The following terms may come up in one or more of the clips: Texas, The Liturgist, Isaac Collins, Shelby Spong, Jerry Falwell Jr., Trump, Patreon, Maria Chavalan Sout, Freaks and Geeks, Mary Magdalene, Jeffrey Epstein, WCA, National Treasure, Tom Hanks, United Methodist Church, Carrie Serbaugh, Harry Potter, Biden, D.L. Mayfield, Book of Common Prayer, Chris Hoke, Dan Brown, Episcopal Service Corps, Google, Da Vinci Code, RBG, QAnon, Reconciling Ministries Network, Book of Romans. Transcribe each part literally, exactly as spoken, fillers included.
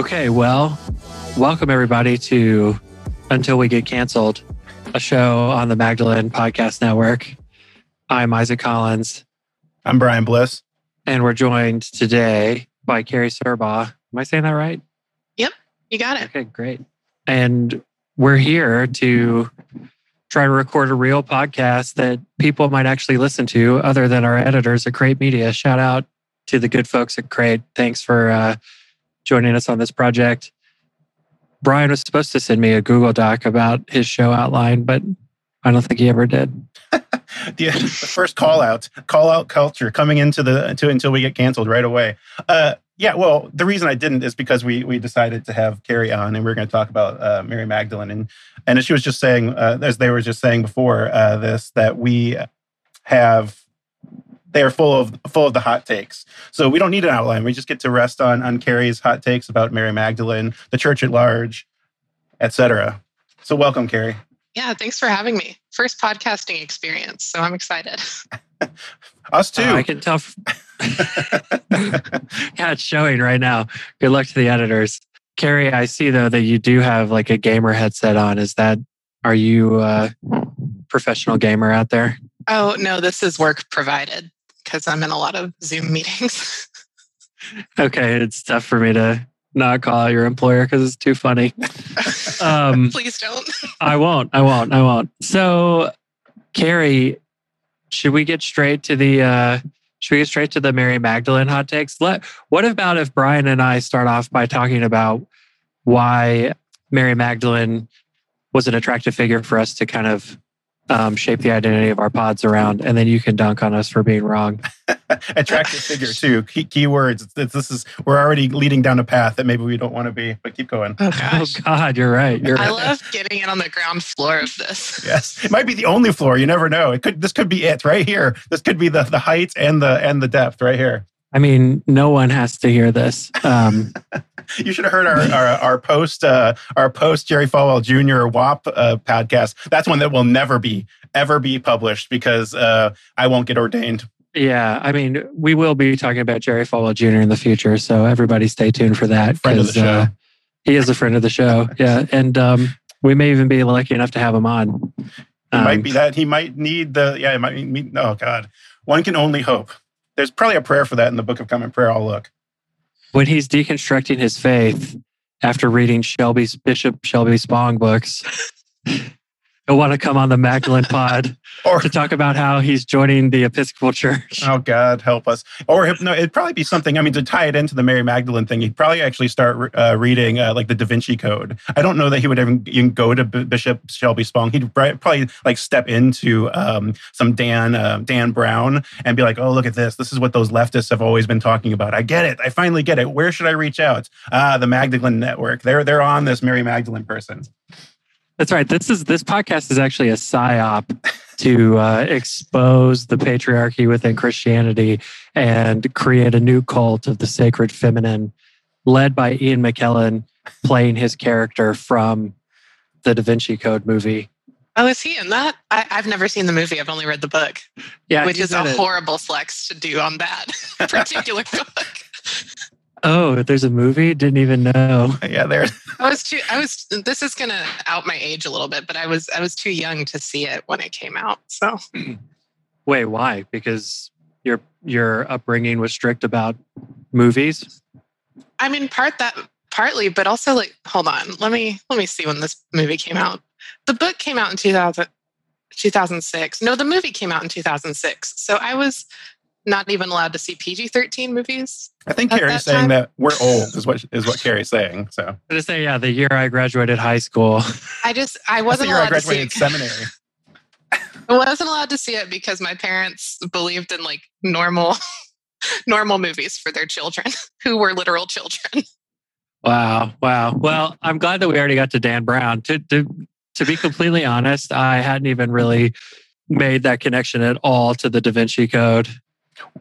Okay, well, welcome everybody to Until We Get Canceled, a show on the Magdalene Podcast Network. I'm Isaac Collins. I'm Brian Bliss. And we're joined today by Carrie Serbaugh. Am I saying that right? Yep, you got it. Okay, great. And we're here to try to record a real podcast that people might actually listen to other than our editors at Crate Media. Shout out to the good folks at Crate. Thanks for uh, joining us on this project. Brian was supposed to send me a Google Doc about his show outline, but I don't think he ever did. Yeah, the first call out, call out culture coming into the to, until we get canceled right away. Uh, yeah, well, the reason I didn't is because we we decided to have Carrie on, and we we're going to talk about uh, Mary Magdalene, and and she was just saying, uh, as they were just saying before uh, this, that we have they are full of full of the hot takes. So we don't need an outline; we just get to rest on on Carrie's hot takes about Mary Magdalene, the church at large, et cetera. So welcome, Carrie. Yeah, thanks for having me. First podcasting experience, so I'm excited. Us too. Uh, I can tell. F- yeah, it's showing right now. Good luck to the editors. Carrie, I see though that you do have like a gamer headset on. Is that, are you a professional gamer out there? Oh, no, this is work provided because I'm in a lot of Zoom meetings. Okay, it's tough for me to not call out your employer because it's too funny. Um, Please don't. I won't. I won't. I won't. So, Carrie, should we get straight to the uh, should we get straight to the Mary Magdalene hot takes? Let. What about if Brian and I start off by talking about why Mary Magdalene was an attractive figure for us to kind of um, shape the identity of our pods around, and then you can dunk on us for being wrong. Attractive figure too. Key, key words. It's, this is we're already leading down a path that maybe we don't want to be. But keep going. Oh, oh God, you're right. You're I right. love getting in on the ground floor of this. Yes, it might be the only floor. You never know. It could. This could be it right here. This could be the the height and the and the depth right here. I mean, no one has to hear this. Um, you should have heard our our, our post uh, our post Jerry Falwell Junior W A P uh, podcast. That's one that will never be ever be published because uh, I won't get ordained. Yeah, I mean, we will be talking about Jerry Falwell Junior in the future, so everybody stay tuned for that. Friend of the show. Uh, he is a friend of the show, yeah, and um, we may even be lucky enough to have him on. It um, might be that he might need the yeah. It might need, oh God, one can only hope. There's probably a prayer for that in the Book of Common Prayer. I'll look when he's deconstructing his faith after reading Shelby's Bishop Shelby Spong books. He'll want to come on the Magdalene pod or, to talk about how he's joining the Episcopal Church. Oh, God, help us. Or no, it'd probably be something, I mean, to tie it into the Mary Magdalene thing, he'd probably actually start uh, reading uh, like the Da Vinci Code. I don't know that he would even, even go to B- Bishop Shelby Spong. He'd probably like step into um, some Dan uh, Dan Brown and be like, oh, look at this. This is what those leftists have always been talking about. I get it. I finally get it. Where should I reach out? Ah, the Magdalene Network. They're, they're on this Mary Magdalene person. That's right. This is this podcast is actually a psyop to uh, expose the patriarchy within Christianity and create a new cult of the sacred feminine, led by Ian McKellen playing his character from the Da Vinci Code movie. Oh, is he in that? I, I've never seen the movie. I've only read the book. Yeah, which is a it. horrible flex to do on that particular book. Oh, there's a movie? Didn't even know. Yeah, there. I was too. I was. This is gonna out my age a little bit, but I was. I was too young to see it when it came out. So. Wait, why? Because your your upbringing was strict about movies. I mean, part that partly, but also like, hold on. Let me let me see when this movie came out. The book came out in two thousand, two thousand six. No, the movie came out in two thousand six. So I was not even allowed to see P G thirteen movies. I think Carrie's saying that we're old is what is what Carrie's saying. So to say, yeah, the year I graduated high school. I just I wasn't the year allowed I graduated to see it. Seminary. I wasn't allowed to see it because my parents believed in like normal, normal movies for their children who were literal children. Wow, wow. Well, I'm glad that we already got to Dan Brown. To to to be completely honest, I hadn't even really made that connection at all to the Da Vinci Code.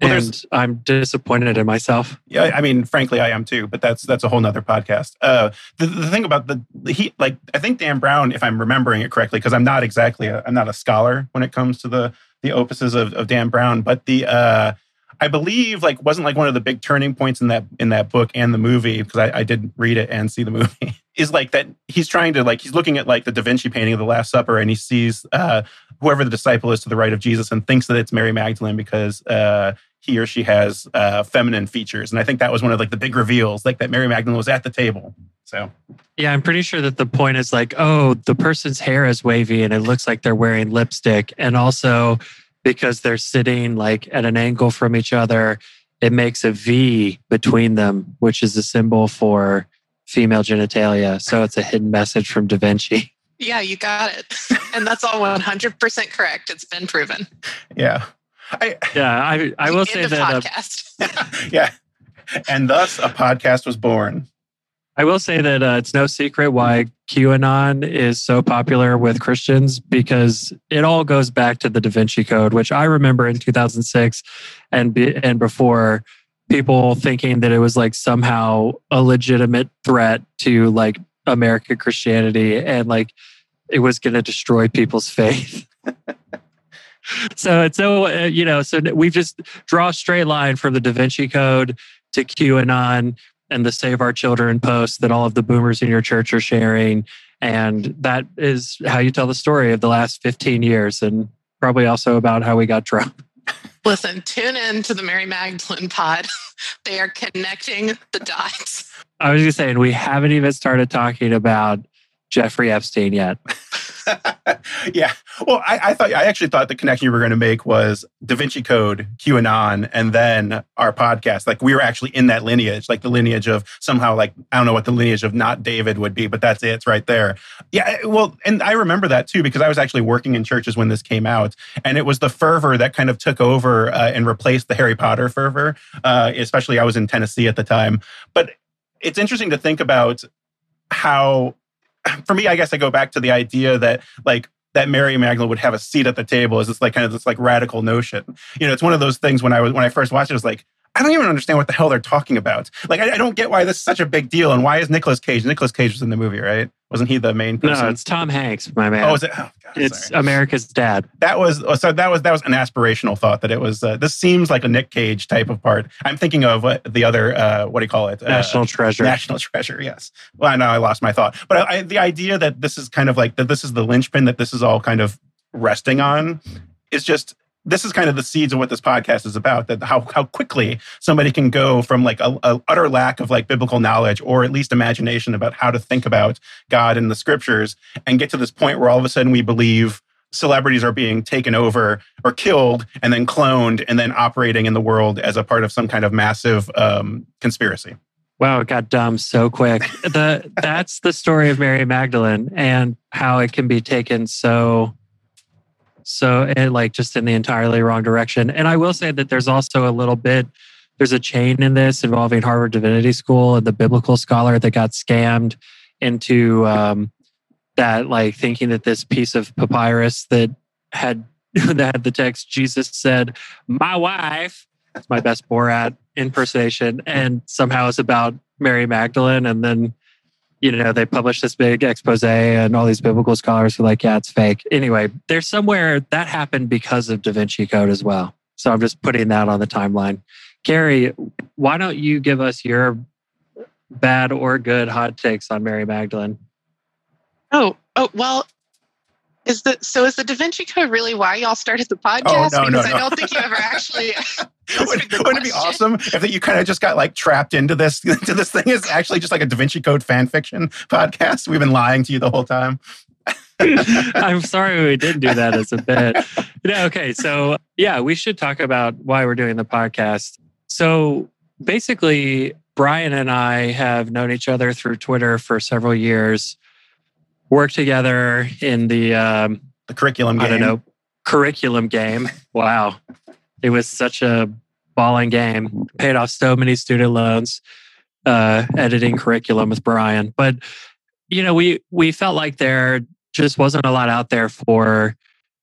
Well, and I'm disappointed in myself. Yeah, I mean, frankly, I am too. But that's that's a whole nother podcast. Uh, the, the thing about the he, like, I think Dan Brown, if I'm remembering it correctly, because I'm not exactly, a, I'm not a scholar when it comes to the the opuses of, of Dan Brown. But the uh, I believe like wasn't like one of the big turning points in that in that book and the movie, because I, I did read it and see the movie, is like that he's trying to like, he's looking at like the Da Vinci painting of the Last Supper, and he sees uh, whoever the disciple is to the right of Jesus and thinks that it's Mary Magdalene because uh, he or she has uh, feminine features. And I think that was one of like the big reveals, like that Mary Magdalene was at the table. So, yeah, I'm pretty sure that the point is like, oh, the person's hair is wavy and it looks like they're wearing lipstick. And also, because they're sitting like at an angle from each other, it makes a V between them, which is a symbol for female genitalia. So it's a hidden message from Da Vinci. Yeah, you got it. And that's all one hundred percent correct. It's been proven. Yeah. I, yeah, I I will say that... Podcast. A, yeah. And thus, a podcast was born. I will say that uh, it's no secret why QAnon is so popular with Christians, because it all goes back to the Da Vinci Code, which I remember in two thousand six and be, and before, people thinking that it was like somehow a legitimate threat to like American Christianity and like it was going to destroy people's faith. So it's so, uh, you know, so we've just draw a straight line from the Da Vinci Code to QAnon and the Save Our Children post that all of the boomers in your church are sharing. And that is how you tell the story of the last fifteen years, and probably also about how we got Trump. Listen, tune in to the Mary Magdalene pod. They are connecting the dots. I was just saying, we haven't even started talking about Jeffrey Epstein yet. Yeah. Well, I, I thought I actually thought the connection you were going to make was Da Vinci Code, QAnon, and then our podcast. Like we were actually in that lineage, like the lineage of somehow like, I don't know what the lineage of not David would be, but that's it. It's right there. Yeah. Well, and I remember that too, because I was actually working in churches when this came out, and it was the fervor that kind of took over uh, and replaced the Harry Potter fervor, uh, especially I was in Tennessee at the time. But it's interesting to think about how... For me, I guess I go back to the idea that like that Mary Magdalene would have a seat at the table is this like kind of this like radical notion. You know, it's one of those things when I was when I first watched it, I was like, I don't even understand what the hell they're talking about. Like, I, I don't get why this is such a big deal, and why is Nicolas Cage? Nicolas Cage was in the movie, right? Wasn't he the main person? No, it's Tom Hanks, my man. Oh, is it? Oh, God, it's sorry. America's Dad. That was so. That was that was an aspirational thought that it was. Uh, this seems like a Nick Cage type of part. I'm thinking of uh, the other. Uh, what do you call it? National uh, Treasure. National Treasure. Yes. Well, I know I lost my thought, but I, I, the idea that this is kind of like that. This is the linchpin that this is all kind of resting on. Is just. This is kind of the seeds of what this podcast is about, that how how quickly somebody can go from like a, a utter lack of like biblical knowledge or at least imagination about how to think about God and the scriptures and get to this point where all of a sudden we believe celebrities are being taken over or killed and then cloned and then operating in the world as a part of some kind of massive um, conspiracy. Wow, it got dumb so quick. The, that's the story of Mary Magdalene and how it can be taken so... So, and like just in the entirely wrong direction. And I will say that there's also a little bit, there's a chain in this involving Harvard Divinity School and the biblical scholar that got scammed into um, that, like thinking that this piece of papyrus that had, that had the text, Jesus said, my wife, it's my best Borat impersonation, and somehow it's about Mary Magdalene. And then, you know, they published this big expose and all these biblical scholars were like, yeah, it's fake. Anyway, there's somewhere that happened because of Da Vinci Code as well. So I'm just putting that on the timeline. Carrie, why don't you give us your bad or good hot takes on Mary Magdalene? Oh, oh well, is the so is the Da Vinci Code really why y'all started the podcast? Oh, no, because no, no. I don't think you ever actually... Wouldn't, wouldn't it be awesome if you kind of just got like trapped into this into this thing? It's actually just like a Da Vinci Code fan fiction podcast. We've been lying to you the whole time. I'm sorry we didn't do that as a bit. No, okay, so yeah, we should talk about why we're doing the podcast. So basically, Brian and I have known each other through Twitter for several years, worked together in the... Um, the curriculum game. I don't know, curriculum game. Wow. It was such a balling game. Paid off so many student loans, uh, editing curriculum with Brian. But, you know, we we felt like there just wasn't a lot out there for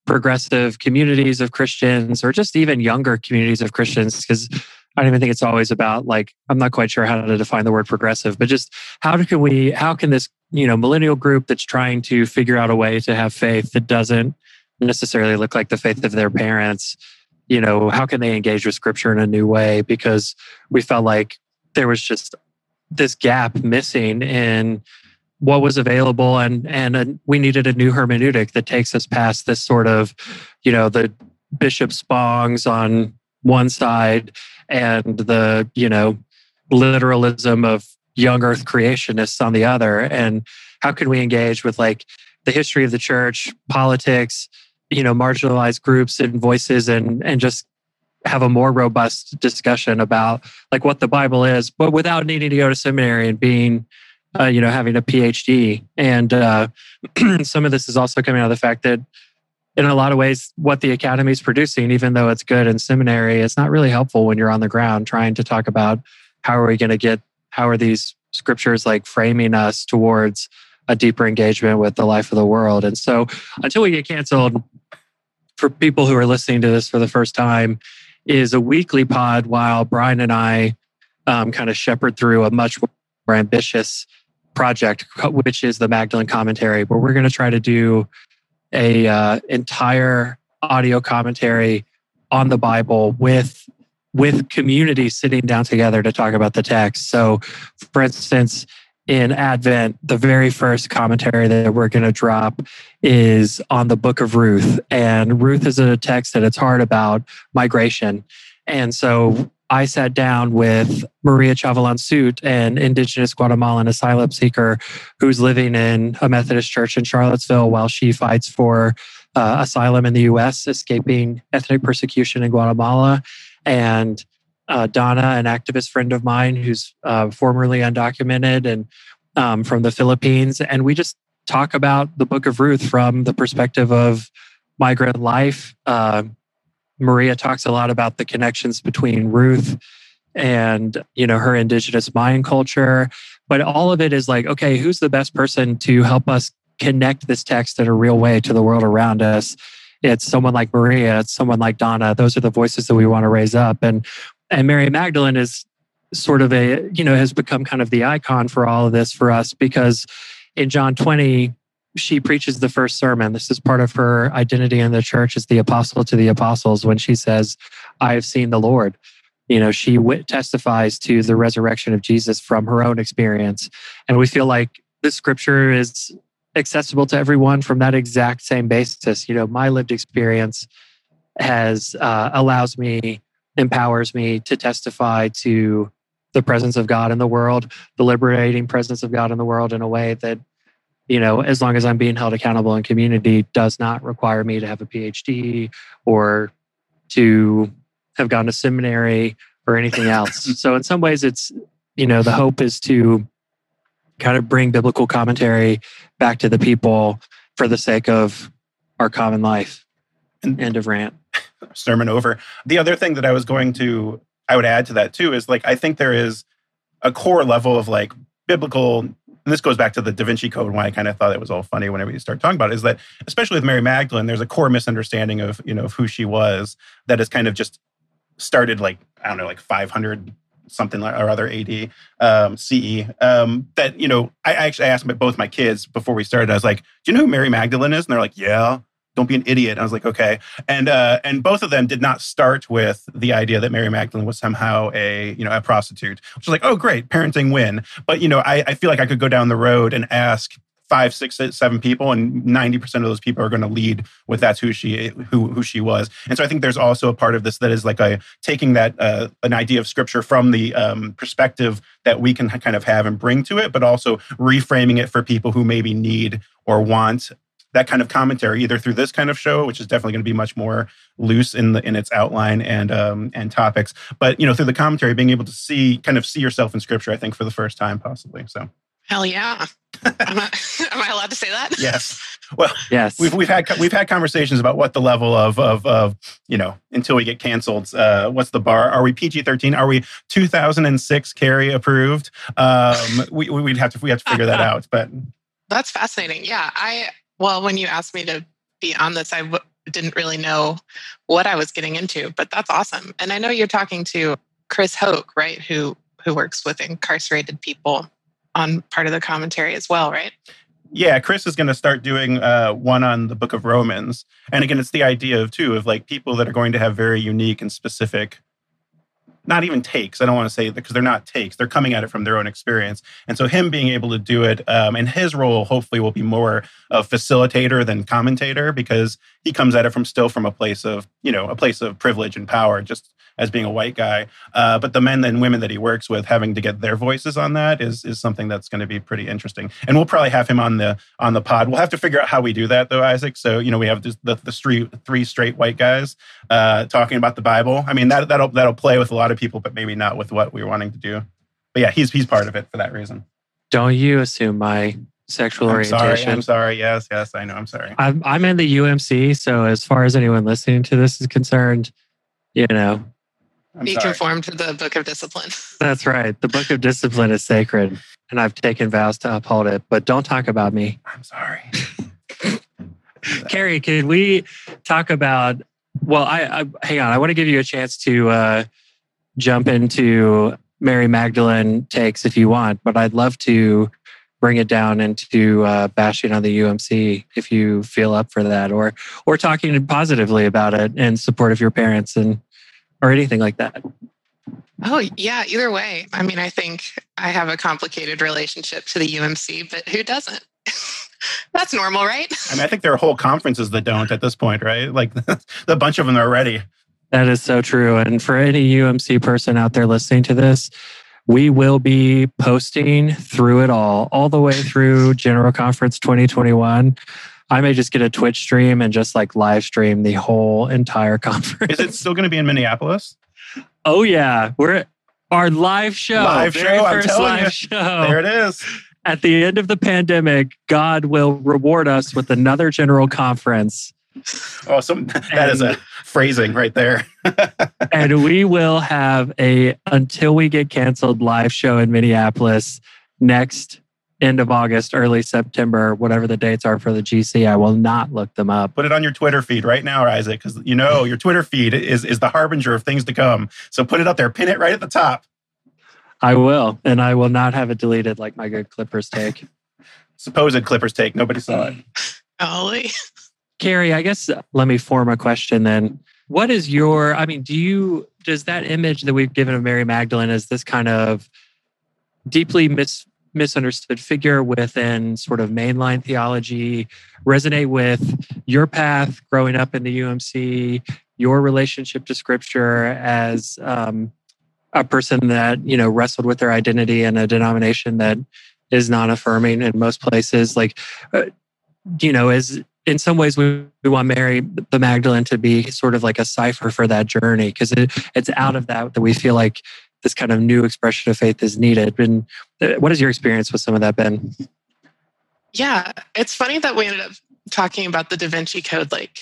progressive communities of Christians or just even younger communities of Christians, because I don't even think it's always about like, I'm not quite sure how to define the word progressive, but just how can we, how can this, you know, millennial group that's trying to figure out a way to have faith that doesn't necessarily look like the faith of their parents you know, how can they engage with Scripture in a new way? Because we felt like there was just this gap missing in what was available, and and a, we needed a new hermeneutic that takes us past this sort of, you know, the Bishop Spongs on one side and the, you know, literalism of young earth creationists on the other. And how can we engage with like the history of the church, politics, you know, marginalized groups and voices, and and just have a more robust discussion about like what the Bible is, but without needing to go to seminary and being, uh, you know, having a P H D. And uh, some of this is also coming out of the fact that in a lot of ways, what the academy is producing, even though it's good in seminary, it's not really helpful when you're on the ground trying to talk about how are we going to get, how are these scriptures like framing us towards a deeper engagement with the life of the world. And so until we get canceled, for people who are listening to this for the first time, is a weekly pod while Brian and I um, kind of shepherd through a much more ambitious project, which is the Magdalene Commentary, where we're going to try to do a uh, entire audio commentary on the Bible with with community sitting down together to talk about the text. So, for instance, in Advent, the very first commentary that we're going to drop is on the Book of Ruth. And Ruth is a text at its heart about migration. And so I sat down with Maria Chavalan Sout, an indigenous Guatemalan asylum seeker who's living in a Methodist church in Charlottesville while she fights for uh, asylum in the U S, escaping ethnic persecution in Guatemala. And Uh, Donna, an activist friend of mine who's uh, formerly undocumented and um, from the Philippines. And we just talk about the Book of Ruth from the perspective of migrant life. Uh, Maria talks a lot about the connections between Ruth and, you know, her indigenous Mayan culture. But all of it is like, okay, who's the best person to help us connect this text in a real way to the world around us? It's someone like Maria, it's someone like Donna. Those are the voices that we want to raise up. And And Mary Magdalene is sort of a, you know, has become kind of the icon for all of this for us, because in John twenty, she preaches the first sermon. This is part of her identity in the church as the apostle to the apostles when she says, I have seen the Lord. You know, she wit- testifies to the resurrection of Jesus from her own experience. And we feel like this scripture is accessible to everyone from that exact same basis. You know, my lived experience has uh, allows me... empowers me to testify to the presence of God in the world, the liberating presence of God in the world in a way that, you know, as long as I'm being held accountable in community, does not require me to have a P H D or to have gone to seminary or anything else. So in some ways it's, you know, the hope is to kind of bring biblical commentary back to the people for the sake of our common life. End of rant. Sermon over. The other thing that I was going to, I would add to that too, is like, I think there is a core level of like biblical, and this goes back to the Da Vinci Code, why I kind of thought it was all funny whenever you start talking about it, is that especially with Mary Magdalene, there's a core misunderstanding of, you know, of who she was that has kind of just started like, I don't know, like five hundred something or other A D, um, C E, um, that, you know, I actually asked both my kids before we started, I was like, do you know who Mary Magdalene is? And they're like, yeah. Don't be an idiot. And I was like, okay. And uh, and both of them did not start with the idea that Mary Magdalene was somehow a, you know, a prostitute, which is like, oh, great, parenting win. But, you know, I, I feel like I could go down the road and ask five, six, seven people, and ninety percent of those people are going to lead with that's who she who who she was. And so I think there's also a part of this that is like a taking that uh, an idea of scripture from the um, perspective that we can kind of have and bring to it, but also reframing it for people who maybe need or want that kind of commentary, either through this kind of show, which is definitely going to be much more loose in the in its outline and um, and topics, but you know, through the commentary, being able to see kind of see yourself in Scripture, I think for the first time, possibly. So, hell yeah! am, I, am I allowed to say that? Yes. Well, yes. We've we've had we've had conversations about what the level of of, of you know, until we get canceled. Uh, what's the bar? Are we P G thirteen? Are we two thousand six Carrie approved? Um, we we'd have to we have to figure that out. But that's fascinating. Yeah, I. Well, when you asked me to be on this, I w- didn't really know what I was getting into, but that's awesome. And I know you're talking to Chris Hoke, right? Who who works with incarcerated people on part of the commentary as well, right? Yeah, Chris is going to start doing uh, one on the Book of Romans. And again, it's the idea of, too, of like people that are going to have very unique and specific, not even takes. I don't want to say that because they're not takes. They're coming at it from their own experience. And so him being able to do it, um, and his role hopefully will be more of facilitator than commentator, because he comes at it from still from a place of, you know, a place of privilege and power, just as being a white guy. Uh, but the men and women that he works with, having to get their voices on that is is something that's going to be pretty interesting. And we'll probably have him on the on the pod. We'll have to figure out how we do that, though, Isaac. So, you know, we have this, the, the street, three straight white guys uh, talking about the Bible. I mean, that, that'll that'll play with a lot of people, but maybe not with what we're wanting to do. But yeah, he's he's part of it for that reason. Don't you assume my sexual I'm orientation. Sorry, I'm sorry. Yes, yes, I know. I'm sorry. I'm, I'm in the U M C, so as far as anyone listening to this is concerned, you know, I'm be sorry. Conformed to the Book of Discipline. That's right. The Book of Discipline is sacred, and I've taken vows to uphold it. But don't talk about me. I'm sorry. Carrie, can we talk about... Well, I, I hang on. I want to give you a chance to uh, jump into Mary Magdalene takes if you want, but I'd love to bring it down into uh, bashing on the U M C if you feel up for that, or or talking positively about it in support of your parents and or anything like that. Oh, yeah, either way. I mean, I think I have a complicated relationship to the U M C, but who doesn't? That's normal, right? I mean, I think there are whole conferences that don't at this point, right? Like, the bunch of them already. That is so true. And for any U M C person out there listening to this, we will be posting through it all, all the way through General Conference twenty twenty-one. I may just get a Twitch stream and just like live stream the whole entire conference. Is it still going to be in Minneapolis? Oh, yeah. We're our live show. Live show. I'm telling you. Show. There it is. At the end of the pandemic, God will reward us with another General Conference. Oh, some, that and, is a phrasing right there. And we will have a, until we get canceled, live show in Minneapolis next end of August, early September, whatever the dates are for the G C. I will not look them up. Put it on your Twitter feed right now, Isaac, because you know your Twitter feed is, is the harbinger of things to come. So put it up there. Pin it right at the top. I will. And I will not have it deleted like my good Clippers take. Supposed Clippers take. Nobody saw it. Ollie. Carrie, I guess let me form a question then. What is your, I mean, do you, does that image that we've given of Mary Magdalene as this kind of deeply mis, misunderstood figure within sort of mainline theology resonate with your path growing up in the U M C, your relationship to Scripture as um, a person that, you know, wrestled with their identity in a denomination that is non-affirming in most places? Like, uh, you know, is... In some ways, we, we want Mary, the Magdalene, to be sort of like a cipher for that journey, because it, it's out of that that we feel like this kind of new expression of faith is needed. And what has your experience with some of that been? Yeah, it's funny that we ended up talking about the Da Vinci Code like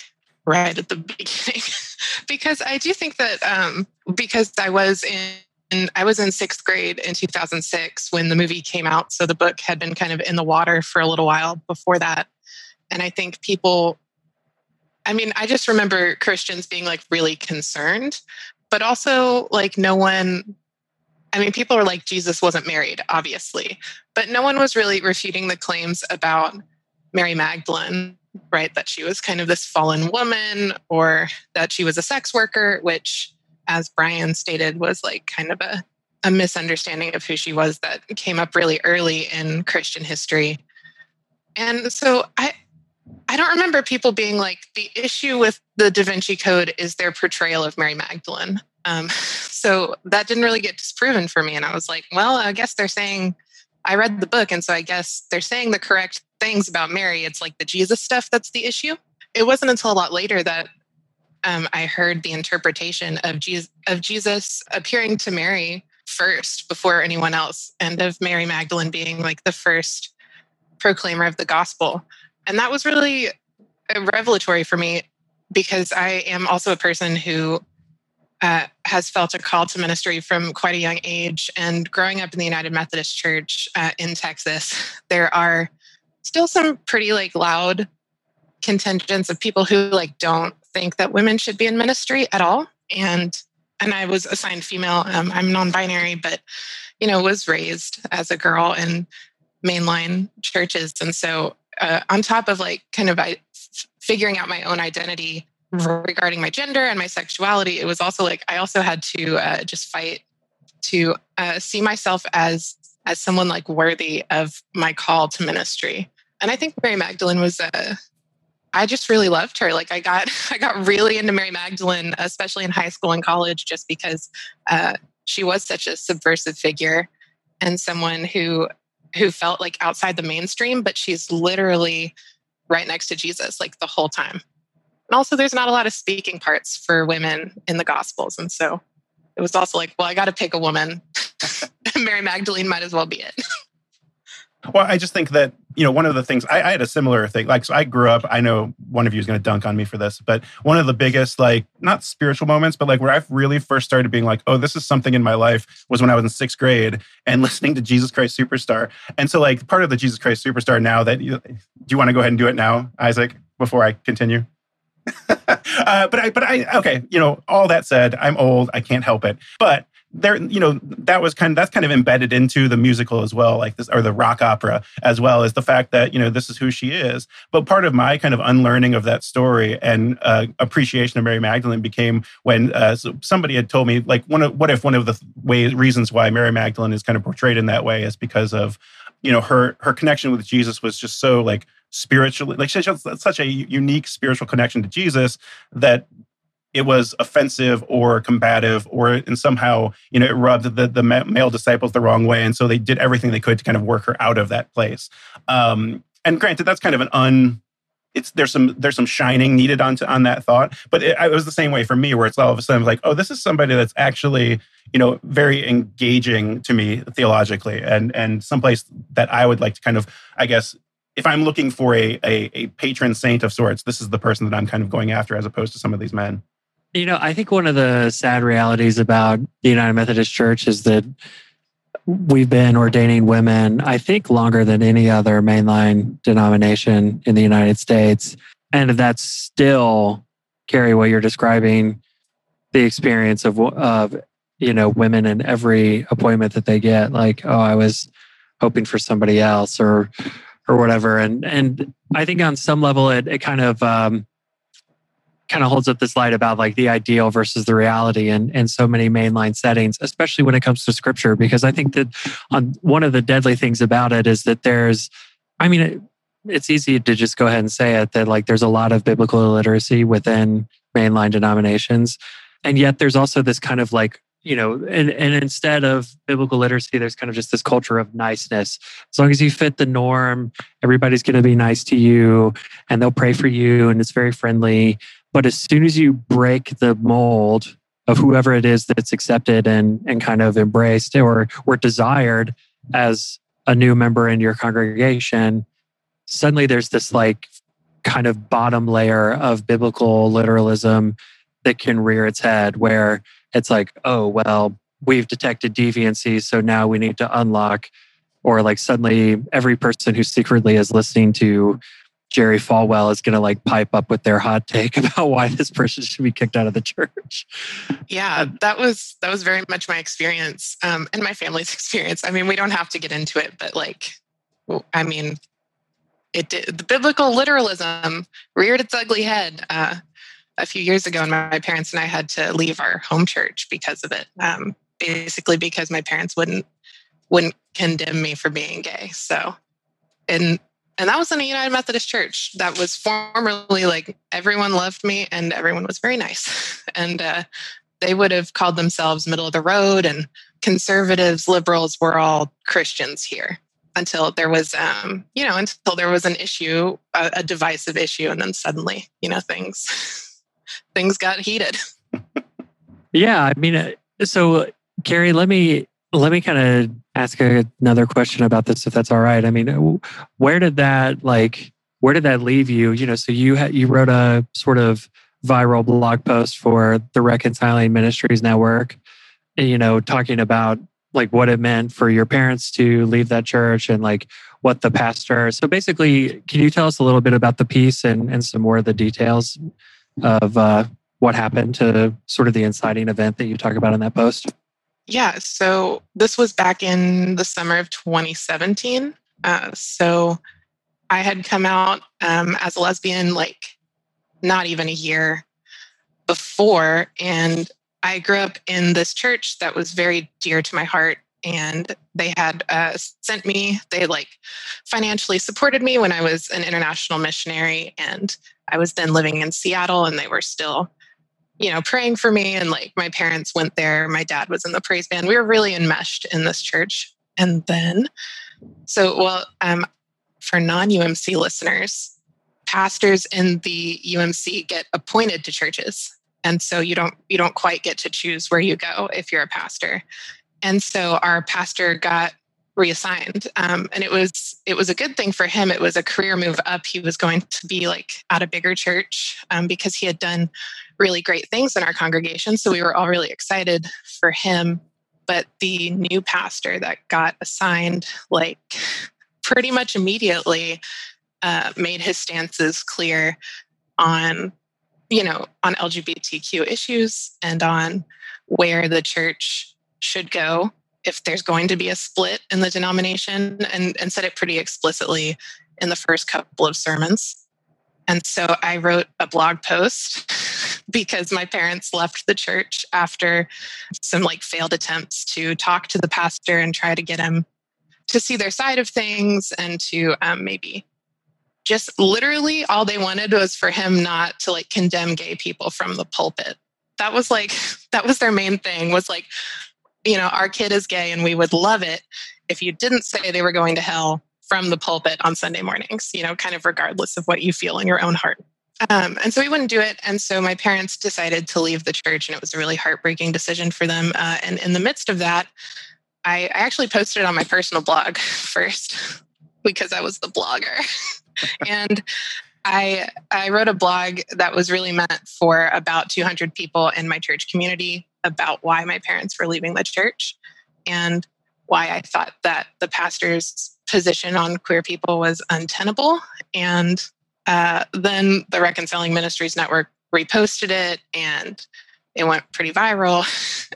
right at the beginning, because I do think that um, because I was in I was in sixth grade in two thousand six when the movie came out, so the book had been kind of in the water for a little while before that. And I think people, I mean, I just remember Christians being like really concerned, but also like no one, I mean, people are like, Jesus wasn't married, obviously, but no one was really refuting the claims about Mary Magdalene, right? That she was kind of this fallen woman or that she was a sex worker, which, as Brian stated, was like kind of a, a misunderstanding of who she was that came up really early in Christian history. And so I, I don't remember people being like, the issue with the Da Vinci Code is their portrayal of Mary Magdalene. Um, so that didn't really get disproven for me. And I was like, well, I guess they're saying, I read the book. And so I guess they're saying the correct things about Mary. It's like the Jesus stuff that's the issue. It wasn't until a lot later that um, I heard the interpretation of Jesus, of Jesus appearing to Mary first before anyone else, and of Mary Magdalene being like the first proclaimer of the gospel. And that was really revelatory for me, because I am also a person who uh, has felt a call to ministry from quite a young age. And growing up in the United Methodist Church uh, in Texas, there are still some pretty like loud contingents of people who like don't think that women should be in ministry at all. And and I was assigned female. Um, I'm non-binary, but you know, was raised as a girl and mainline churches. And so uh, on top of like kind of I, figuring out my own identity regarding my gender and my sexuality, it was also like I also had to uh, just fight to uh, see myself as as someone like worthy of my call to ministry. And I think Mary Magdalene was a, I just really loved her. Like I got, I got really into Mary Magdalene, especially in high school and college, just because uh, she was such a subversive figure and someone who, who felt like outside the mainstream, but she's literally right next to Jesus, like the whole time. And also there's not a lot of speaking parts for women in the Gospels. And so it was also like, well, I got to pick a woman. Mary Magdalene might as well be it. Well, I just think that, you know, one of the things, I, I had a similar thing. Like, so I grew up, I know one of you is going to dunk on me for this, but one of the biggest, like, not spiritual moments, but like where I really first started being like, oh, this is something in my life was when I was in sixth grade and listening to Jesus Christ Superstar. And so, like, part of the Jesus Christ Superstar now that, you, do you want to go ahead and do it now, Isaac, before I continue? uh, but I, but I, okay, you know, all that said, I'm old, I can't help it. But there, you know, that was kind of, that's kind of embedded into the musical as well, like this, or the rock opera, as well as the fact that, you know, this is who she is. But part of my kind of unlearning of that story and uh, appreciation of Mary Magdalene became when uh, somebody had told me, like, one of, what if one of the ways, reasons why Mary Magdalene is kind of portrayed in that way is because of, you know, her, her connection with Jesus was just so like spiritually, like she has such a unique spiritual connection to Jesus that it was offensive or combative, or and somehow, you know, it rubbed the, the male disciples the wrong way. And so they did everything they could to kind of work her out of that place. Um, and granted, that's kind of an un... It's there's some there's some shining needed on to, on that thought, but it, it was the same way for me, where it's all of a sudden like, oh, this is somebody that's actually, you know, very engaging to me theologically, and and someplace that I would like to kind of, I guess, if I'm looking for a, a a patron saint of sorts, this is the person that I'm kind of going after, as opposed to some of these men. You know, I think one of the sad realities about the United Methodist Church is that we've been ordaining women, I think, longer than any other mainline denomination in the United States. And that's still, Carrie, what you're describing, the experience of, of, you know, women in every appointment that they get. Like, oh, I was hoping for somebody else or or whatever. And and I think on some level, it, it kind of um, kind of holds up this light about like the ideal versus the reality in, in so many mainline settings, especially when it comes to scripture, because I think that on, one of the deadly things about it is that there's, I mean, it, it's easy to just go ahead and say it, that like there's a lot of biblical illiteracy within mainline denominations. And yet there's also this kind of like, you know, and, and instead of biblical literacy, there's kind of just this culture of niceness. As long as you fit the norm, everybody's going to be nice to you and they'll pray for you and it's very friendly. But as soon as you break the mold of whoever it is that's accepted and, and kind of embraced or were desired as a new member in your congregation, suddenly there's this like kind of bottom layer of biblical literalism that can rear its head where it's like, oh, well, we've detected deviancy, so now we need to unlock. Or like suddenly every person who secretly is listening to Jerry Falwell is going to like pipe up with their hot take about why this person should be kicked out of the church. Yeah, that was that was very much my experience um, and my family's experience. I mean, we don't have to get into it, but like, I mean, it did, the biblical literalism reared its ugly head uh, a few years ago, and my parents and I had to leave our home church because of it. Um, basically, because my parents wouldn't wouldn't condemn me for being gay. So, and and that was in a United Methodist Church that was formerly like everyone loved me and everyone was very nice. And uh, they would have called themselves middle of the road, and conservatives, liberals were all Christians here until there was, um, you know, until there was an issue, a, a divisive issue. And then suddenly, you know, things, things got heated. Yeah. I mean, so Carrie, let me, let me kind of ask another question about this, if that's all right. I mean, where did that like, where did that leave you? You know, so you ha- you wrote a sort of viral blog post for the Reconciling Ministries Network, you know, talking about like what it meant for your parents to leave that church and like what the pastor. So basically, can you tell us a little bit about the piece and, and some more of the details of uh, what happened to sort of the inciting event that you talk about in that post? Yeah, so this was back in the summer of twenty seventeen. Uh, so I had come out um, as a lesbian, like not even a year before. And I grew up in this church that was very dear to my heart. And they had uh, sent me, they like financially supported me when I was an international missionary. And I was then living in Seattle, and they were still, you know, praying for me. And like my parents went there. My dad was in the praise band. We were really enmeshed in this church. And then, so, well, um, for non-U M C listeners, pastors in the U M C get appointed to churches. And so you don't, you don't quite get to choose where you go if you're a pastor. And so our pastor got reassigned, um, and it was it was a good thing for him. It was a career move up. He was going to be like at a bigger church um, because he had done really great things in our congregation. So we were all really excited for him. But the new pastor that got assigned, like pretty much immediately, uh, made his stances clear on, you know, on L G B T Q issues and on where the church should go if there's going to be a split in the denomination, and, and said it pretty explicitly in the first couple of sermons. And so I wrote a blog post because my parents left the church after some like failed attempts to talk to the pastor and try to get him to see their side of things, and to um, maybe just literally all they wanted was for him not to like condemn gay people from the pulpit. That was like, that was their main thing, was like, you know, our kid is gay and we would love it if you didn't say they were going to hell from the pulpit on Sunday mornings, you know, kind of regardless of what you feel in your own heart. Um, and so we wouldn't do it. And so my parents decided to leave the church, and it was a really heartbreaking decision for them. Uh, and in the midst of that, I, I actually posted on my personal blog first because I was the blogger. and I I wrote a blog that was really meant for about two hundred people in my church community about why my parents were leaving the church and why I thought that the pastor's position on queer people was untenable. And uh, then the Reconciling Ministries Network reposted it, and it went pretty viral,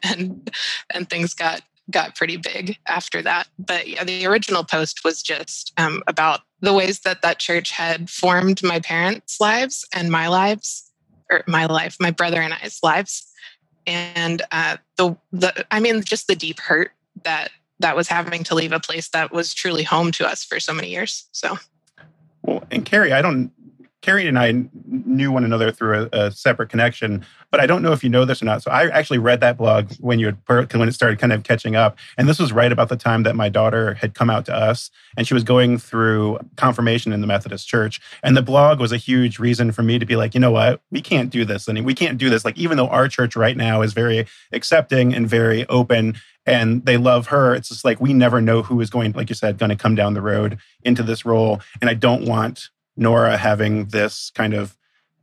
and and things got, got pretty big after that. But yeah, the original post was just um, about the ways that that church had formed my parents' lives and my lives, or my life, my brother and I's lives. And uh, the, the, I mean, just the deep hurt that that was having to leave a place that was truly home to us for so many years. So, well, and Carrie, I don't, Carrie and I knew one another through a, a separate connection, but I don't know if you know this or not. So I actually read that blog when you had, when it started kind of catching up. And this was right about the time that my daughter had come out to us, and she was going through confirmation in the Methodist Church. And the blog was a huge reason for me to be like, you know what, we can't do this. And we can't do this. Like, even though our church right now is very accepting and very open, and they love her, it's just like, we never know who is going, like you said, going to come down the road into this role. And I don't want Nora having this kind of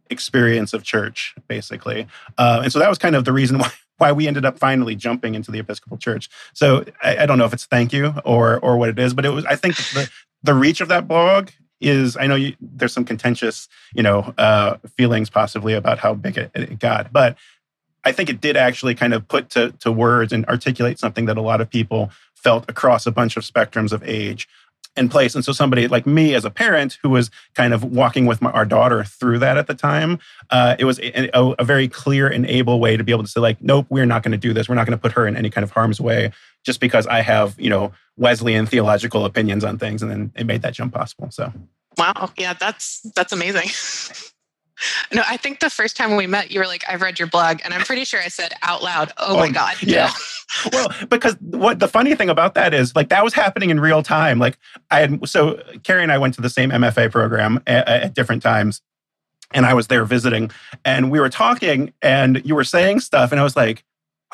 experience of church, basically. Uh, and so that was kind of the reason why, why we ended up finally jumping into the Episcopal Church. So I, I don't know if it's thank you or or what it is, but it was, I think the, the reach of that blog is, I know you, there's some contentious, you know, uh, feelings possibly about how big it, it got, but I think it did actually kind of put to, to words and articulate something that a lot of people felt across a bunch of spectrums of age in place. And so somebody like me as a parent who was kind of walking with my, our daughter through that at the time, uh, it was a, a very clear and able way to be able to say like, nope, we're not going to do this. We're not going to put her in any kind of harm's way just because I have, you know, Wesleyan theological opinions on things. And then it made that jump possible. So, wow. Yeah, that's, that's amazing. No, I think the first time we met, you were like, I've read your blog. And I'm pretty sure I said out loud, oh, oh my God. Yeah. No. Well, because what the funny thing about that is, like, that was happening in real time. Like, I had, so Carrie and I went to the same M F A program at, at different times. And I was there visiting. And we were talking, and you were saying stuff. And I was like,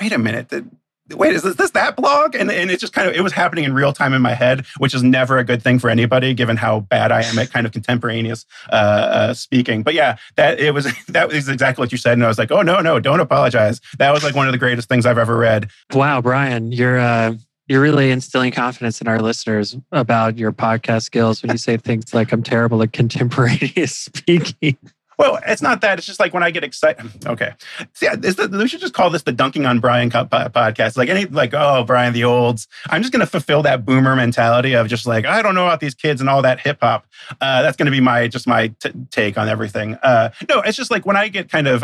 wait a minute. Did, wait, is this, this that blog? And and it just kind of, it was happening in real time in my head, which is never a good thing for anybody, given how bad I am at kind of contemporaneous uh, uh, speaking. But yeah, that it was that was exactly what you said. And I was like, oh, no, no, don't apologize. That was like one of the greatest things I've ever read. Wow, Brian, you're uh, you're really instilling confidence in our listeners about your podcast skills when you say things like, I'm terrible at contemporaneous speaking. Well, it's not that. It's just like when I get excited. Okay. See, it's the, we should just call this the Dunking on Brian podcast. Like, any, like, oh, Brian, the olds. I'm just going to fulfill that boomer mentality of just like, I don't know about these kids and all that hip hop. Uh, that's going to be my, just my t- take on everything. Uh, no, it's just like when I get kind of,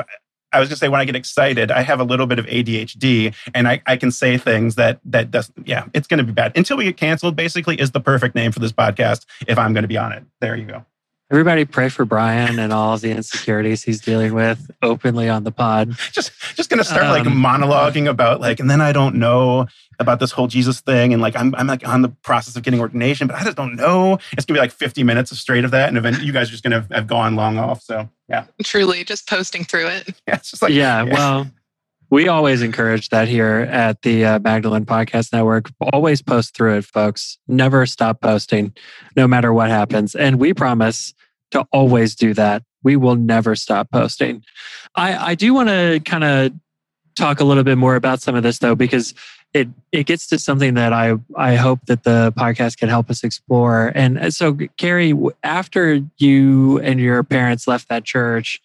I was going to say when I get excited, I have a little bit of A D H D, and I, I can say things that that doesn't. Yeah, it's going to be bad. Until we get canceled, basically, is the perfect name for this podcast, if I'm going to be on it. There you go. Everybody pray for Brian and all the insecurities he's dealing with openly on the pod. Just just going to start um, like monologuing about like, and then I don't know about this whole Jesus thing. And like, I'm I'm like on the process of getting ordination, but I just don't know. It's going to be like fifty minutes of straight of that. And eventually you guys are just going to have gone long off. So yeah. Truly just posting through it. Yeah, it's just like, yeah, yeah. Well, we always encourage that here at the uh, Magdalene Podcast Network. Always post through it, folks. Never stop posting, no matter what happens. And we promise to always do that. We will never stop posting. I, I do want to kind of talk a little bit more about some of this, though, because it it gets to something that I, I hope that the podcast can help us explore. And so, Carrie, after you and your parents left that church,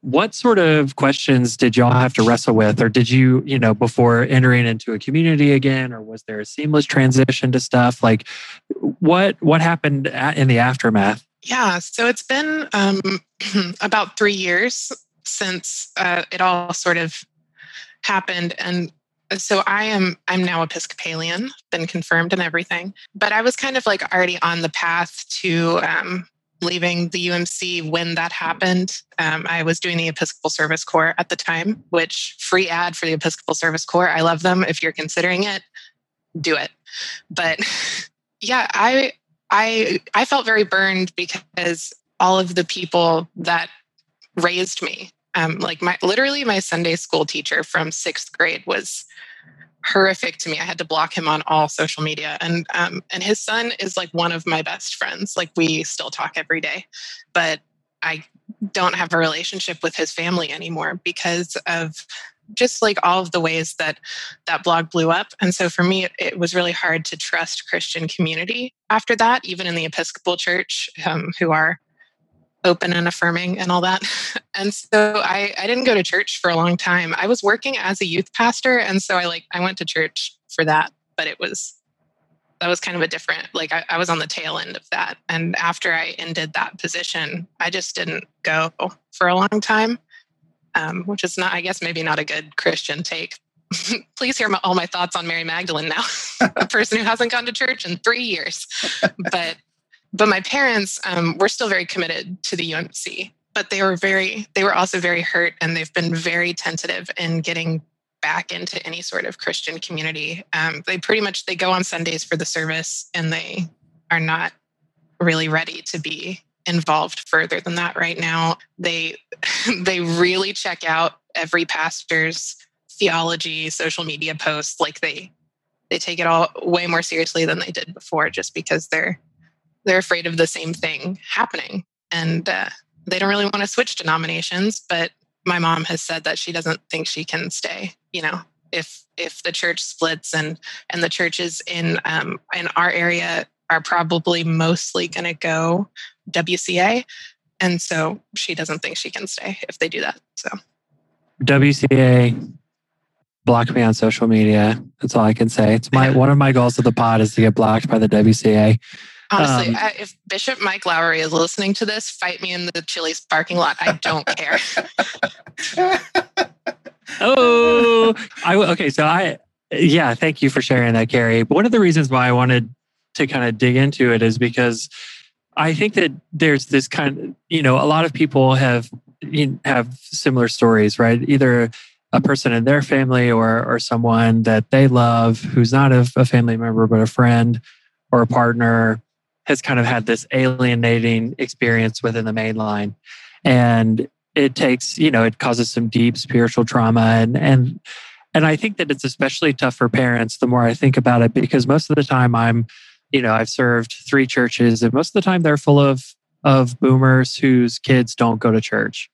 what sort of questions did y'all have to wrestle with? Or did you, you know, before entering into a community again, or was there a seamless transition to stuff? Like, what what happened in the aftermath? Yeah, so it's been um, about three years since uh, it all sort of happened. And so I am, I'm now Episcopalian, been confirmed and everything. But I was kind of like already on the path to um, leaving the U M C when that happened. Um, I was doing the Episcopal Service Corps at the time, which free ad for the Episcopal Service Corps. I love them. If you're considering it, do it. But yeah, I I I felt very burned because all of the people that raised me, um, like my literally my Sunday school teacher from sixth grade was horrific to me. I had to block him on all social media. And um, and his son is like one of my best friends. Like, we still talk every day, but I don't have a relationship with his family anymore because of just like all of the ways that that blog blew up. And so for me, it, it was really hard to trust Christian community after that, even in the Episcopal Church, um, who are open and affirming and all that. And so I, I didn't go to church for a long time. I was working as a youth pastor. And so I like, I went to church for that, but it was, that was kind of a different, like I, I was on the tail end of that. And after I ended that position, I just didn't go for a long time, um, which is not, I guess, maybe not a good Christian take. Please hear my, all my thoughts on Mary Magdalene now, a person who hasn't gone to church in three years. But But my parents um, were still very committed to the U M C, but they were very, they were also very hurt, and they've been very tentative in getting back into any sort of Christian community. Um, they pretty much, they go on Sundays for the service, and they are not really ready to be involved further than that right now. They, they really check out every pastor's theology, social media posts. Like they, they take it all way more seriously than they did before, just because they're, They're afraid of the same thing happening, and uh, they don't really want to switch denominations. But my mom has said that she doesn't think she can stay. You know, if if the church splits, and and the churches in um, in our area are probably mostly going to go W C A, and so she doesn't think she can stay if they do that. So W C A. Block me on social media. That's all I can say. It's my one of my goals of the pod is to get blocked by the W C A. Honestly, um, I, if Bishop Mike Lowry is listening to this, fight me in the Chili's parking lot. I don't care. oh, I okay. So I yeah. Thank you for sharing that, Carrie. But one of the reasons why I wanted to kind of dig into it is because I think that there's this kind of, you know, a lot of people have have similar stories, right? Either a person in their family or or someone that they love who's not a, a family member, but a friend or a partner has kind of had this alienating experience within the mainline. And it takes, you know, it causes some deep spiritual trauma. And, and, and I think that it's especially tough for parents the more I think about it, because most of the time I'm, you know, I've served three churches, and most of the time they're full of, of boomers whose kids don't go to church.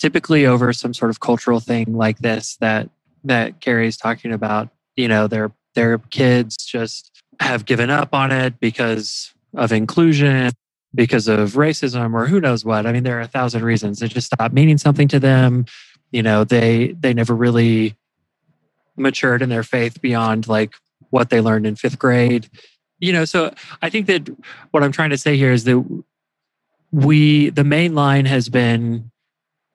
Typically over some sort of cultural thing like this that that Carrie's talking about. You know, their their kids just have given up on it because of inclusion, because of racism or who knows what. I mean, there are a thousand reasons. It just stopped meaning something to them. You know, they they never really matured in their faith beyond like what they learned in fifth grade. You know, so I think that what I'm trying to say here is that we, the main line has been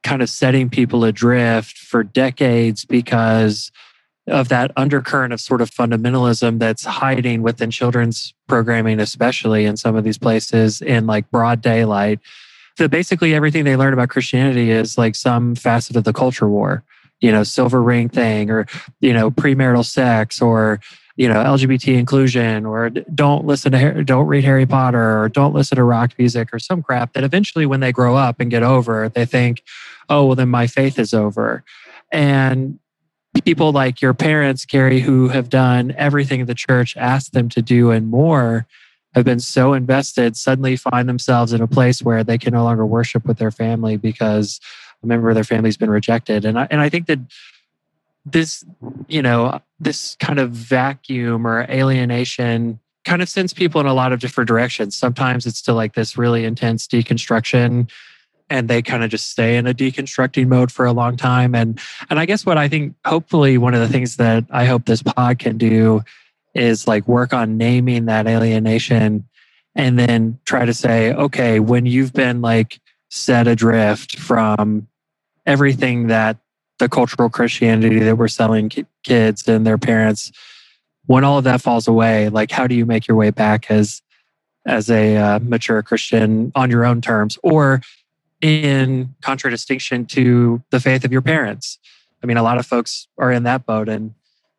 kind of setting people adrift for decades because of that undercurrent of sort of fundamentalism that's hiding within children's programming, especially in some of these places in like broad daylight. So basically everything they learn about Christianity is like some facet of the culture war, you know, silver ring thing or, you know, premarital sex or, you know, L G B T inclusion or don't listen to, don't read Harry Potter or don't listen to rock music or some crap that eventually when they grow up and get over, they think, oh, well, then my faith is over. And people like your parents, Carrie, who have done everything the church asked them to do and more, have been so invested, suddenly find themselves in a place where they can no longer worship with their family because a member of their family's been rejected. And I, and I think that this, you know, this kind of vacuum or alienation kind of sends people in a lot of different directions. Sometimes it's to like this really intense deconstruction and they kind of just stay in a deconstructing mode for a long time. And, and I guess what I think, hopefully one of the things that I hope this pod can do is like work on naming that alienation and then try to say, okay, when you've been like set adrift from everything that the cultural Christianity that we're selling kids and their parents, when all of that falls away, like how do you make your way back as as a uh, mature Christian on your own terms or in contradistinction to the faith of your parents? I mean, a lot of folks are in that boat and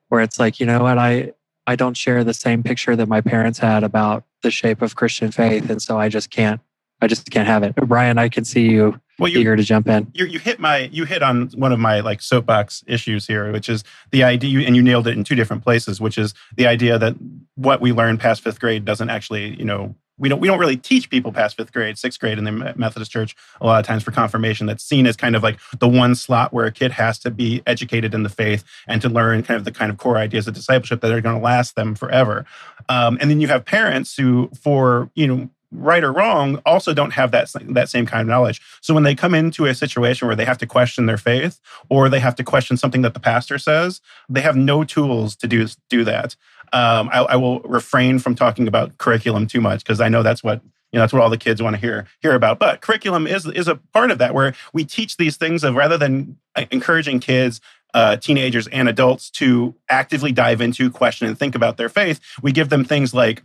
where it's like, you know what, I, I don't share the same picture that my parents had about the shape of Christian faith. And so I just can't, I just can't have it. Brian, I can see you. Well, you, eager to jump in. You, you hit my. You hit on one of my like soapbox issues here, which is the idea, and you nailed it in two different places, which is the idea that what we learned past fifth grade doesn't actually, you know, we don't we don't really teach people past fifth grade, sixth grade in the Methodist Church a lot of times for confirmation. That's seen as kind of like the one slot where a kid has to be educated in the faith and to learn kind of the kind of core ideas of discipleship that are going to last them forever. Um, and then you have parents who, for you know. right or wrong, also don't have that, that same kind of knowledge. So when they come into a situation where they have to question their faith or they have to question something that the pastor says, they have no tools to do, do that. Um, I, I will refrain from talking about curriculum too much because I know that's what You know, that's what all the kids want to hear hear about. But curriculum is is a part of that, where we teach these things of rather than encouraging kids, uh, teenagers, and adults to actively dive into, question, and think about their faith. We give them things like,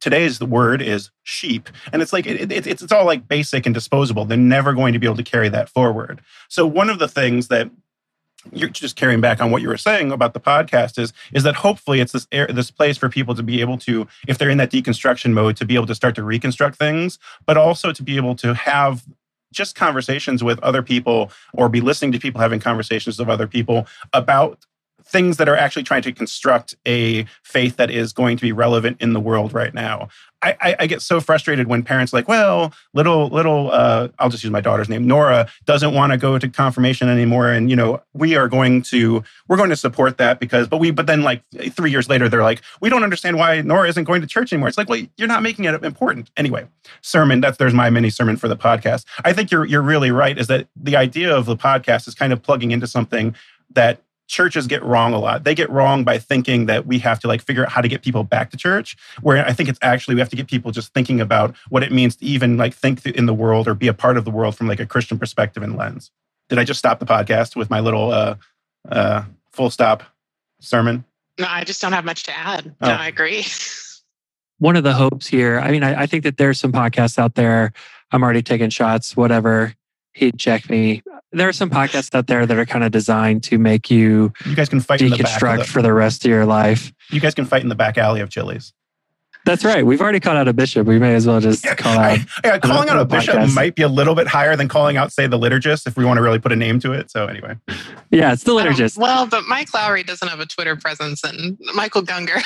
today's the word is sheep. And it's like, it, it, it's, it's all like basic and disposable. They're never going to be able to carry that forward. So one of the things that you're just carrying back on what you were saying about the podcast is, is that hopefully it's this air, this place for people to be able to, if they're in that deconstruction mode, to be able to start to reconstruct things, but also to be able to have just conversations with other people or be listening to people having conversations with other people about things that are actually trying to construct a faith that is going to be relevant in the world right now. I, I, I get so frustrated when parents are like, well, little, little, uh, I'll just use my daughter's name, Nora, doesn't want to go to confirmation anymore. And, you know, we are going to, we're going to support that because, but we, but then like three years later, they're like, we don't understand why Nora isn't going to church anymore. It's like, well, you're not making it important. Anyway, sermon, that's, there's my mini sermon for the podcast. I think you're, you're really right is that the idea of the podcast is kind of plugging into something that churches get wrong a lot. They get wrong by thinking that we have to like figure out how to get people back to church, where I think it's actually we have to get people just thinking about what it means to even like think in the world or be a part of the world from like a Christian perspective and lens. Did I just stop the podcast with my little uh, uh, full stop sermon? No, I just don't have much to add. No, oh. I agree. One of the hopes here, I mean, I, I think that there's some podcasts out there. I'm already taking shots, whatever. He'd check me. There are some podcasts out there that are kind of designed to make you, you guys can fight deconstruct in the back of the, for the rest of your life. You guys can fight in the back alley of Chili's. That's right. We've already called out a bishop. We may as well just yeah, call out. I, yeah, calling out a bishop podcast might be a little bit higher than calling out, say, the liturgist, if we want to really put a name to it. So anyway. Yeah, it's the liturgist. Um, well, but Mike Lowry doesn't have a Twitter presence and Michael Gungor.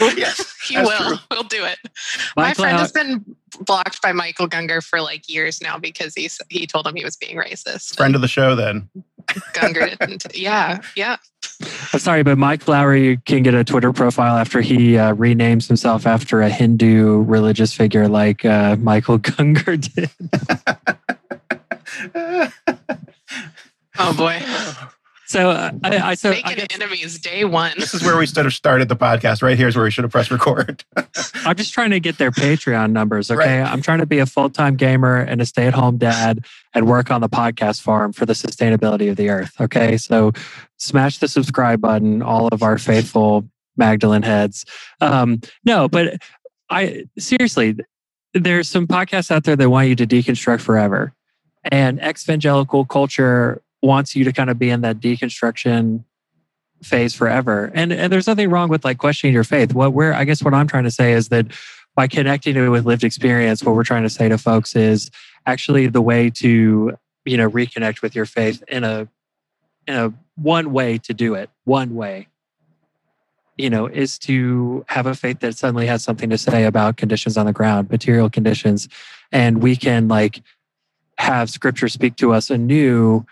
Yes, he will. True. We'll do it. Mike My friend Low- has been blocked by Michael Gungor for like years now because he, he told him he was being racist. Friend of the show then. Gungor didn't. Yeah, yeah. I'm sorry, but Mike Lowry can get a Twitter profile after he uh, renames himself after a Hindu religious figure like uh, Michael Gungor did. Oh, boy. So uh, I, I so making I guess, enemies day one. This is where we should have started the podcast. Right here is where we should have pressed record. I'm just trying to get their Patreon numbers. Okay, right. I'm trying to be a full-time gamer and a stay-at-home dad and work on the podcast farm for the sustainability of the earth. Okay, so smash the subscribe button, all of our faithful Magdalene heads. Um, no, but I seriously, there's some podcasts out there that want you to deconstruct forever, and ex-evangelical culture wants you to kind of be in that deconstruction phase forever. And, and there's nothing wrong with like questioning your faith. What we're, I guess what I'm trying to say is that by connecting it with lived experience, what we're trying to say to folks is actually the way to, you know, reconnect with your faith in a, in a one way to do it, one way, you know, is to have a faith that suddenly has something to say about conditions on the ground, material conditions. And we can like have scripture speak to us anew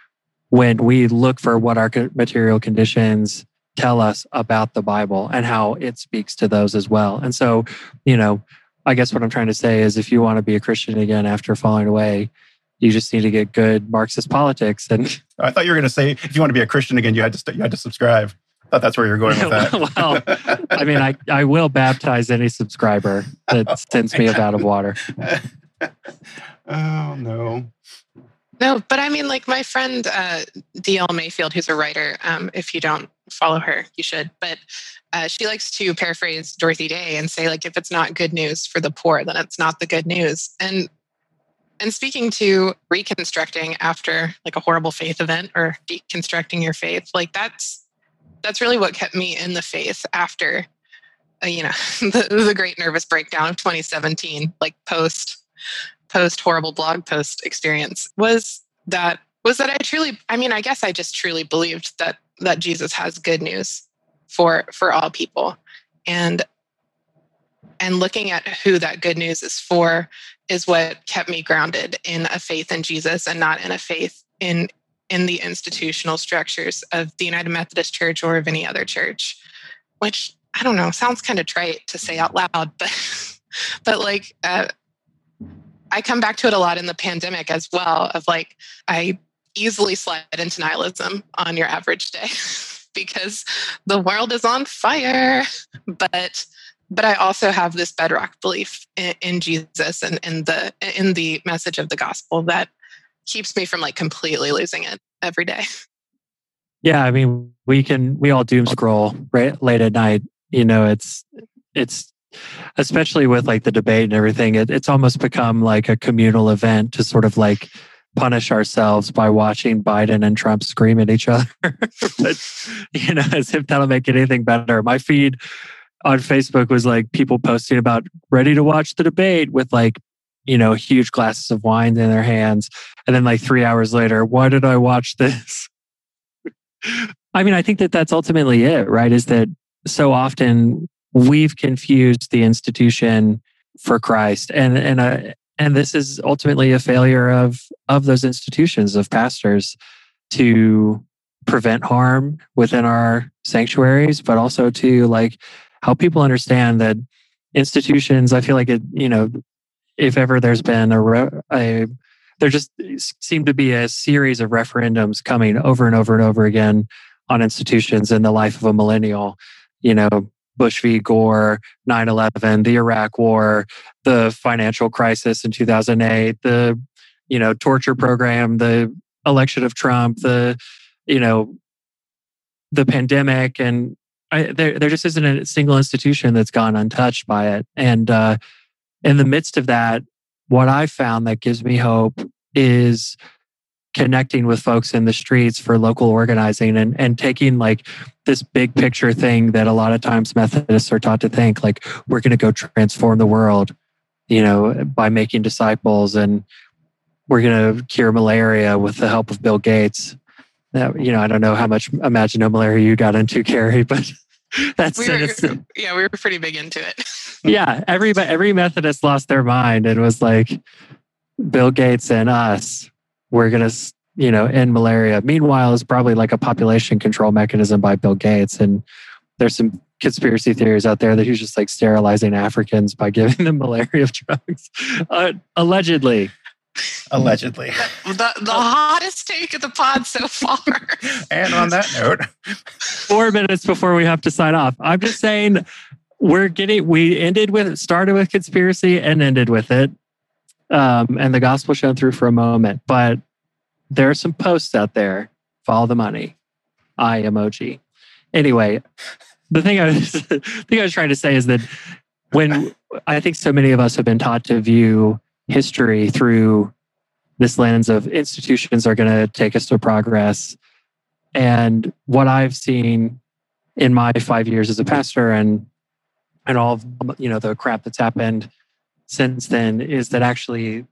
when we look for what our material conditions tell us about the Bible and how it speaks to those as well. And so, you know, I guess what I'm trying to say is if you want to be a Christian again after falling away, you just need to get good Marxist politics. And I thought you were going to say, if you want to be a Christian again, you had to st- you had to subscribe. I thought that's where you were going with that. Well, I mean, I, I will baptize any subscriber that oh, sends me a vat of water. Oh, no. No, but I mean, like my friend uh, D L Mayfield, who's a writer, um, if you don't follow her, you should. But uh, she likes to paraphrase Dorothy Day and say, like, if it's not good news for the poor, then it's not the good news. And and speaking to reconstructing after like a horrible faith event or deconstructing your faith, like that's that's really what kept me in the faith after, uh, you know, the, the great nervous breakdown of twenty seventeen, like post. post horrible blog post experience was that was that I truly I mean I guess I just truly believed that that Jesus has good news for for all people, and and looking at who that good news is for is what kept me grounded in a faith in Jesus and not in a faith in in the institutional structures of the United Methodist Church or of any other church, which I don't know, sounds kind of trite to say out loud, but but like uh I come back to it a lot in the pandemic as well, of like, I easily slide into nihilism on your average day because the world is on fire. But but I also have this bedrock belief in, in Jesus and in the in the message of the gospel that keeps me from like completely losing it every day. Yeah, I mean, we can we all doom scroll right late at night. You know, it's it's especially with like the debate and everything, it, it's almost become like a communal event to sort of like punish ourselves by watching Biden and Trump scream at each other. But, you know, as if that'll make anything better. My feed on Facebook was like people posting about ready to watch the debate with like, you know, huge glasses of wine in their hands. And then like three hours later, why did I watch this? I mean, I think that that's ultimately it, right? Is that so often we've confused the institution for Christ, and and uh, and this is ultimately a failure of of those institutions, of pastors, to prevent harm within our sanctuaries, but also to like help people understand that institutions. I feel like it, you know, if ever there's been a, a there just seemed to be a series of referendums coming over and over and over again on institutions in the life of a millennial, you know. Bush v. Gore, nine eleven, the Iraq War, the financial crisis in two thousand eight, the, you know, torture program, the election of Trump, the, you know, the pandemic. And I, there, there just isn't a single institution that's gone untouched by it. And uh, in the midst of that, what I found that gives me hope is connecting with folks in the streets for local organizing and, and taking like this big picture thing that a lot of times Methodists are taught to think, like, we're going to go transform the world, you know, by making disciples, and we're going to cure malaria with the help of Bill Gates. That, you know, I don't know how much Imagine No Malaria you got into, Carrie, but that's we were, yeah, we were pretty big into it. Yeah, every every Methodist lost their mind and was like, Bill Gates and us. We're going to you know, end malaria. Meanwhile, it's probably like a population control mechanism by Bill Gates. And there's some conspiracy theories out there that he's just like sterilizing Africans by giving them malaria drugs. Uh, allegedly. Allegedly. The, the, the hottest take of the pod so far. And on that note, four minutes before we have to sign off. I'm just saying we're getting, we ended with, started with conspiracy and ended with it. Um, and the gospel shone through for a moment, but there are some posts out there. Follow the money. I emoji. Anyway, the thing I was, the thing I was trying to say is that when I think so many of us have been taught to view history through this lens of institutions are going to take us to progress. And what I've seen in my five years as a pastor and and all of, you know, the crap that's happened since then is that actually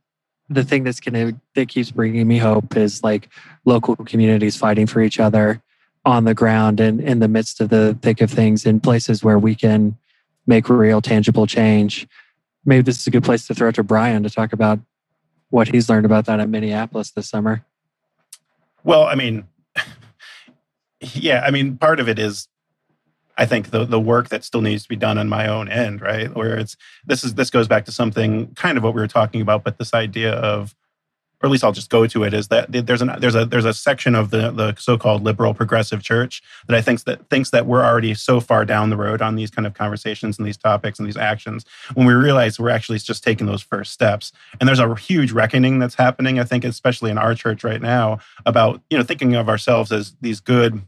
the thing that's going to, that keeps bringing me hope is like local communities fighting for each other on the ground and in the midst of the thick of things in places where we can make real tangible change. Maybe this is a good place to throw it to Brian to talk about what he's learned about that in Minneapolis this summer. Well, I mean, yeah, I mean, part of it is, I think, the the work that still needs to be done on my own end, right? Where it's, this is, this goes back to something, kind of what we were talking about, but this idea of, or at least I'll just go to it, is that there's an there's a there's a section of the the so-called liberal progressive church that I think that thinks that we're already so far down the road on these kind of conversations and these topics and these actions when we realize we're actually just taking those first steps. And there's a huge reckoning that's happening, I think, especially in our church right now, about, you know, thinking of ourselves as these good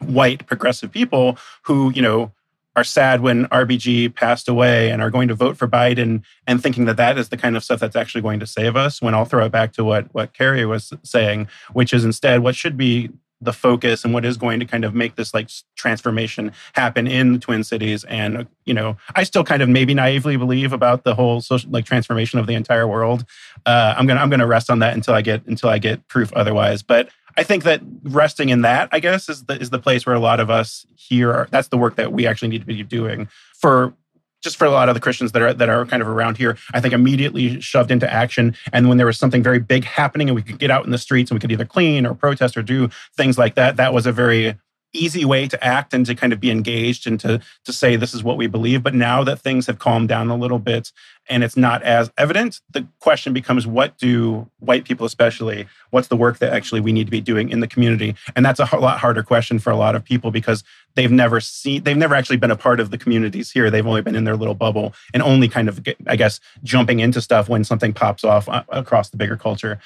white progressive people who, you know, are sad when R B G passed away and are going to vote for Biden and thinking that that is the kind of stuff that's actually going to save us, when I'll throw it back to what, what Carrie was saying, which is instead what should be the focus and what is going to kind of make this like transformation happen in the Twin Cities. And, you know, I still kind of maybe naively believe about the whole social like transformation of the entire world. Uh, I'm going to, I'm going to rest on that until I get, until I get proof otherwise. But I think that resting in that, I guess, is the, is the place where a lot of us here are, that's the work that we actually need to be doing for, just for a lot of the Christians that are that are kind of around here, I think immediately shoved into action. And when there was something very big happening and we could get out in the streets and we could either clean or protest or do things like that, that was a very easy way to act and to kind of be engaged and to, to say, this is what we believe. But now that things have calmed down a little bit and it's not as evident, the question becomes, what do white people especially, what's the work that actually we need to be doing in the community? And that's a lot harder question for a lot of people because they've never seen, they've never actually been a part of the communities here. They've only been in their little bubble and only kind of, I guess, jumping into stuff when something pops off across the bigger culture.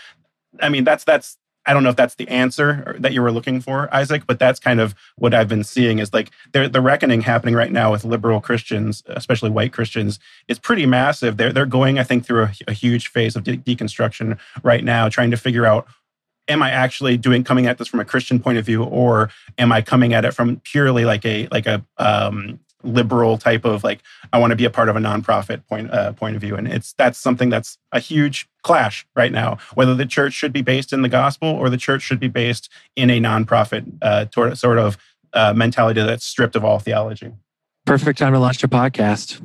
I mean, that's, that's, I don't know if that's the answer that you were looking for, Isaac, but that's kind of what I've been seeing is like the reckoning happening right now with liberal Christians, especially white Christians, is pretty massive. They're, they're going, I think, through a, a huge phase of de- deconstruction right now, trying to figure out, am I actually doing coming at this from a Christian point of view, or am I coming at it from purely like a like a um, liberal type of like, I want to be a part of a nonprofit point uh, point of view. And it's that's something that's a huge clash right now, whether the church should be based in the gospel or the church should be based in a nonprofit uh, toward, sort of uh, mentality that's stripped of all theology. Perfect time to launch a podcast.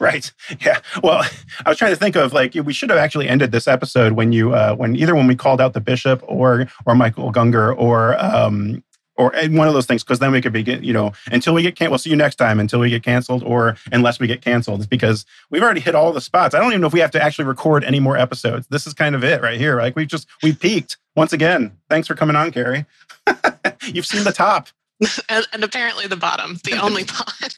Right. Yeah. Well, I was trying to think of like, we should have actually ended this episode when you, uh, when either when we called out the bishop or, or Michael Gungor or, um, Or one of those things, because then we could be, you know, until we get canceled, we'll see you next time, until we get canceled or unless we get canceled, because we've already hit all the spots. I don't even know if we have to actually record any more episodes. This is kind of it right here. Like we just, we peaked once again. Thanks for coming on, Carrie. You've seen the top. and, and apparently the bottom, the only pod.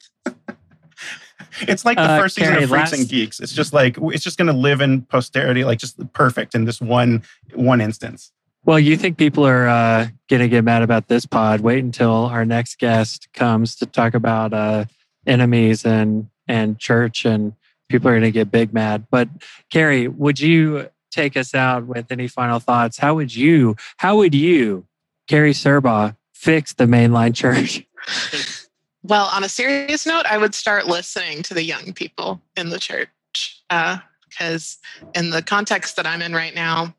It's like the uh, first Carrie, season of Freaks last... and Geeks. It's just like, it's just going to live in posterity, like just perfect in this one, one instance. Well, you think people are uh, going to get mad about this pod. Wait until our next guest comes to talk about uh, enemies and, and church, and people are going to get big mad. But Carrie, would you take us out with any final thoughts? How would you, how would you, Carrie Serbaugh, fix the mainline church? Well, on a serious note, I would start listening to the young people in the church. Because uh, in the context that I'm in right now,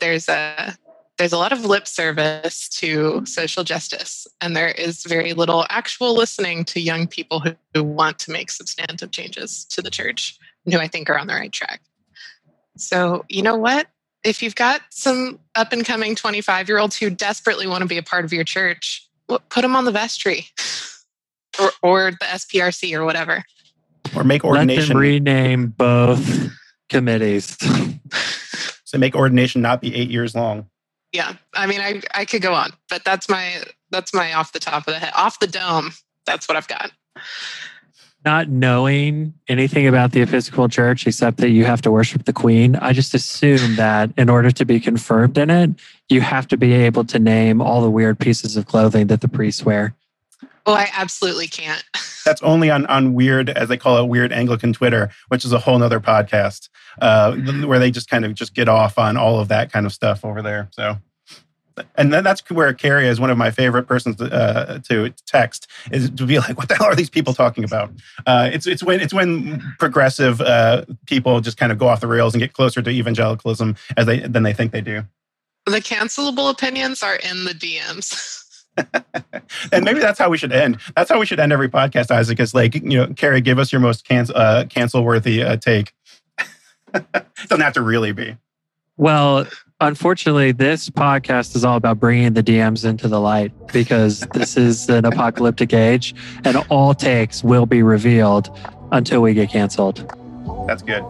There's a there's a lot of lip service to social justice, and there is very little actual listening to young people who, who want to make substantive changes to the church and who I think are on the right track. So, you know what? if you've got some up-and-coming twenty-five-year-olds who desperately want to be a part of your church, put them on the vestry or, or the S P R C or whatever. Or make ordination. Let them rename both committees. So make ordination not be eight years long. Yeah, I mean, I, I could go on, but that's my that's my off the top of the head, off the dome. That's what I've got. Not knowing anything about the Episcopal Church except that you have to worship the Queen, I just assume that in order to be confirmed in it, you have to be able to name all the weird pieces of clothing that the priests wear. Oh, I absolutely can't. That's only on, on weird, as they call it, weird Anglican Twitter, which is a whole nother podcast uh, where they just kind of just get off on all of that kind of stuff over there. So, and then that's where Carrie is one of my favorite persons to, uh, to text is to be like, what the hell are these people talking about? Uh, it's it's when it's when progressive uh, people just kind of go off the rails and get closer to evangelicalism as they than they think they do. The cancelable opinions are in the D Ms. And maybe that's how we should end. That's how we should end every podcast, Isaac, is like, you know, Carrie, give us your most can- uh, cancel-worthy uh, take. It doesn't have to really be. Well, unfortunately, this podcast is all about bringing the D Ms into the light because this is an apocalyptic age and all takes will be revealed until we get canceled. That's good.